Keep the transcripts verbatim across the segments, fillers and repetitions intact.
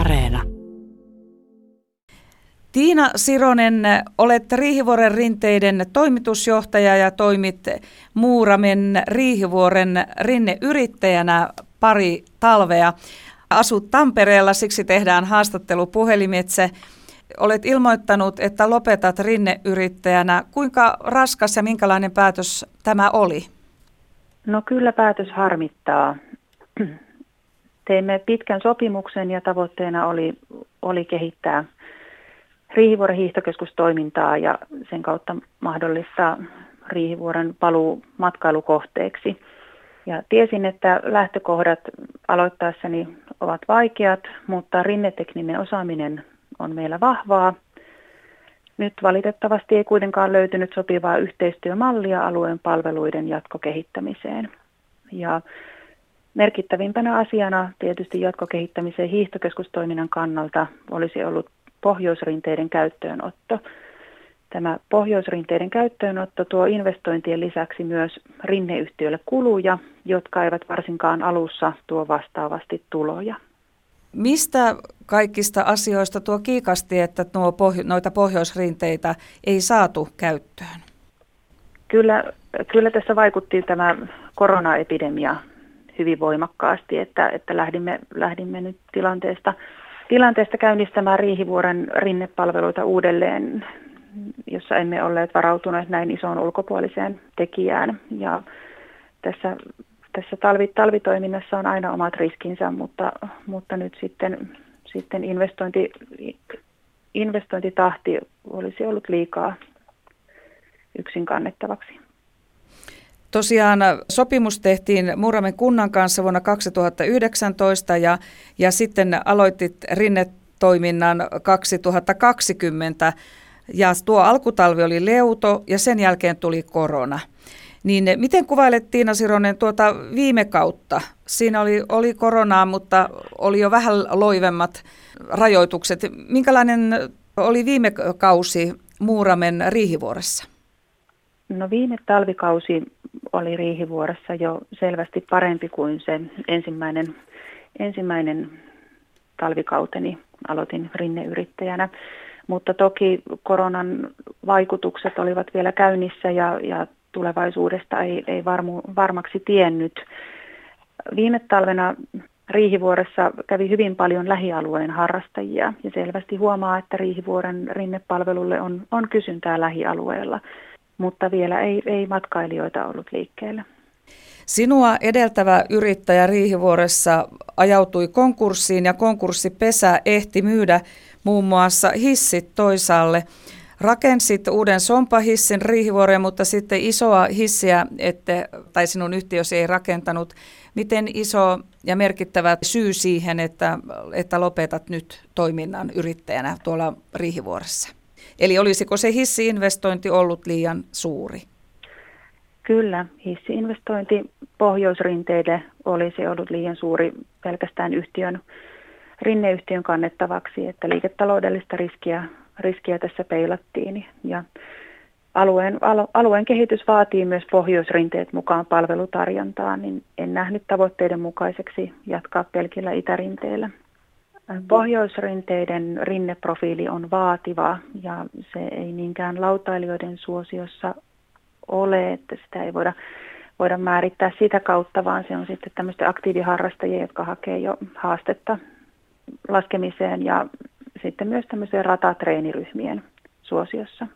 Areena. Tiina Sironen, olet Riihivuoren rinteiden toimitusjohtaja ja toimit Muuramen Riihivuoren rinneyrittäjänä pari talvea. Asut Tampereella, siksi tehdään haastattelu puhelimitse. Olet ilmoittanut, että lopetat rinneyrittäjänä. Kuinka raskas ja minkälainen päätös tämä oli? No kyllä päätös harmittaa. Teimme pitkän sopimuksen ja tavoitteena oli, oli kehittää Riihivuoren hiihtokeskustoimintaa ja sen kautta mahdollistaa Riihivuoren paluu matkailukohteeksi. Ja tiesin, että lähtökohdat aloittaessani ovat vaikeat, mutta rinnetekninen osaaminen on meillä vahvaa. Nyt valitettavasti ei kuitenkaan löytynyt sopivaa yhteistyömallia alueen palveluiden jatkokehittämiseen. Ja merkittävimpänä asiana tietysti jatkokehittämiseen hiihtokeskustoiminnan kannalta olisi ollut pohjoisrinteiden käyttöönotto. Tämä pohjoisrinteiden käyttöönotto tuo investointien lisäksi myös rinneyhtiölle kuluja, jotka eivät varsinkaan alussa tuo vastaavasti tuloja. Mistä kaikista asioista tuo kiikasti, että nuo pohjo- noita pohjoisrinteitä ei saatu käyttöön? Kyllä, kyllä tässä vaikutti tämä koronaepidemia hyvin voimakkaasti, että, että lähdimme, lähdimme nyt tilanteesta, tilanteesta käynnistämään Riihivuoren rinnepalveluita uudelleen, jossa emme olleet varautuneet näin isoon ulkopuoliseen tekijään. Ja tässä tässä talvi, talvitoiminnassa on aina omat riskinsä, mutta, mutta nyt sitten, sitten investointi, investointitahti olisi ollut liikaa yksin kannettavaksi. Tosiaan sopimus tehtiin Muuramen kunnan kanssa vuonna kaksituhattayhdeksäntoista ja, ja sitten aloitit rinnetoiminnan kaksituhattakaksikymmentä. Ja tuo alkutalvi oli leuto ja sen jälkeen tuli korona. Niin miten kuvailet, Tiina Sironen, tuota viime kautta? Siinä oli, oli koronaa, mutta oli jo vähän loivemmat rajoitukset. Minkälainen oli viime kausi Muuramen Riihivuoressa? No viime talvikausi oli Riihivuoressa jo selvästi parempi kuin se ensimmäinen, ensimmäinen talvikauteni. Aloitin rinneyrittäjänä. Mutta toki koronan vaikutukset olivat vielä käynnissä ja, ja tulevaisuudesta ei, ei varmu, varmaksi tiennyt. Viime talvena Riihivuoressa kävi hyvin paljon lähialueen harrastajia ja selvästi huomaa, että Riihivuoren rinnepalvelulle on, on kysyntää lähialueella, mutta vielä ei, ei matkailijoita ollut liikkeellä. Sinua edeltävä yrittäjä Riihivuoressa ajautui konkurssiin ja konkurssipesä ehti myydä muun muassa hissit toisaalle. Rakensit uuden sompahissin Riihivuoreen, mutta sitten isoa hissiä, ette, tai sinun yhtiösi ei rakentanut. Miten iso ja merkittävä syy siihen, että, että lopetat nyt toiminnan yrittäjänä tuolla Riihivuoressa? Eli olisiko se hissi-investointi ollut liian suuri? Kyllä, hissi-investointi pohjoisrinteille olisi ollut liian suuri pelkästään yhtiön, rinneyhtiön kannettavaksi, että liiketaloudellista riskiä, riskiä tässä peilattiin. Ja alueen, alueen kehitys vaatii myös pohjoisrinteet mukaan palvelutarjontaan, niin en nähnyt tavoitteiden mukaiseksi jatkaa pelkillä itärinteillä. Pohjoisrinteiden rinneprofiili on vaativa ja se ei niinkään lautailijoiden suosiossa ole, että sitä ei voida, voida määrittää sitä kautta, vaan se on sitten tämmöistä aktiiviharrastajia, jotka hakee jo haastetta laskemiseen ja sitten myös tämmöiseen ratatreeniryhmien suosiossa.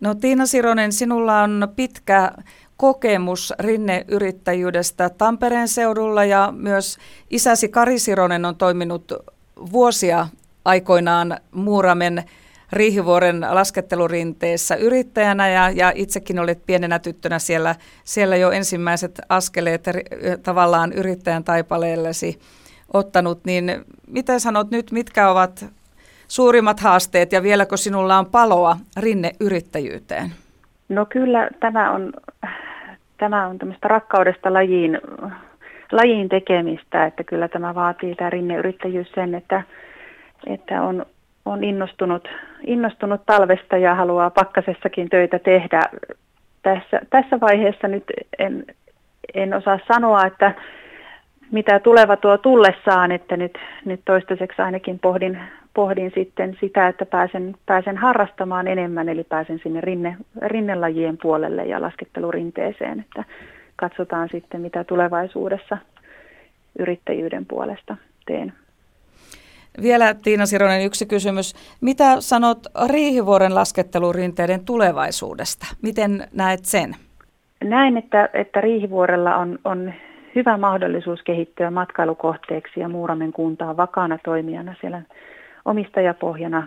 No Tiina Sironen, sinulla on pitkä kokemus rinneyrittäjyydestä Tampereen seudulla ja myös isäsi Kari Sironen on toiminut vuosia aikoinaan Muuramen Riihivuoren laskettelurinteessä yrittäjänä ja, ja itsekin olet pienenä tyttönä siellä, siellä jo ensimmäiset askeleet tavallaan yrittäjän taipaleellesi ottanut, niin miten sanot nyt, mitkä ovat suurimmat haasteet ja vieläkö sinulla on paloa rinneyrittäjyyteen? No kyllä, tämä on, tämä on tämmöistä rakkaudesta lajiin, lajiin tekemistä, että kyllä tämä vaatii tämä rinneyrittäjyys sen, että, että on, on innostunut, innostunut talvesta ja haluaa pakkasessakin töitä tehdä. Tässä, tässä vaiheessa nyt en, en osaa sanoa, että mitä tuleva tuo tullessaan, että nyt, nyt toistaiseksi ainakin pohdin, pohdin sitten sitä, että pääsen, pääsen harrastamaan enemmän, eli pääsen sinne rinne, rinnelajien puolelle ja laskettelurinteeseen, että katsotaan sitten, mitä tulevaisuudessa yrittäjyyden puolesta teen. Vielä Tiina Sironen yksi kysymys. Mitä sanot Riihivuoren laskettelurinteiden tulevaisuudesta? Miten näet sen? Näen, että, että Riihivuorella on, on hyvä mahdollisuus kehittyä matkailukohteeksi ja Muuramen kunta on vakaana toimijana siellä omistajapohjana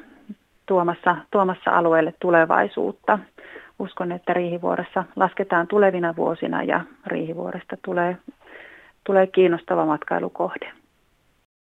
tuomassa, tuomassa alueelle tulevaisuutta. Uskon, että Riihivuoressa lasketaan tulevina vuosina ja Riihivuoresta tulee, tulee kiinnostava matkailukohde.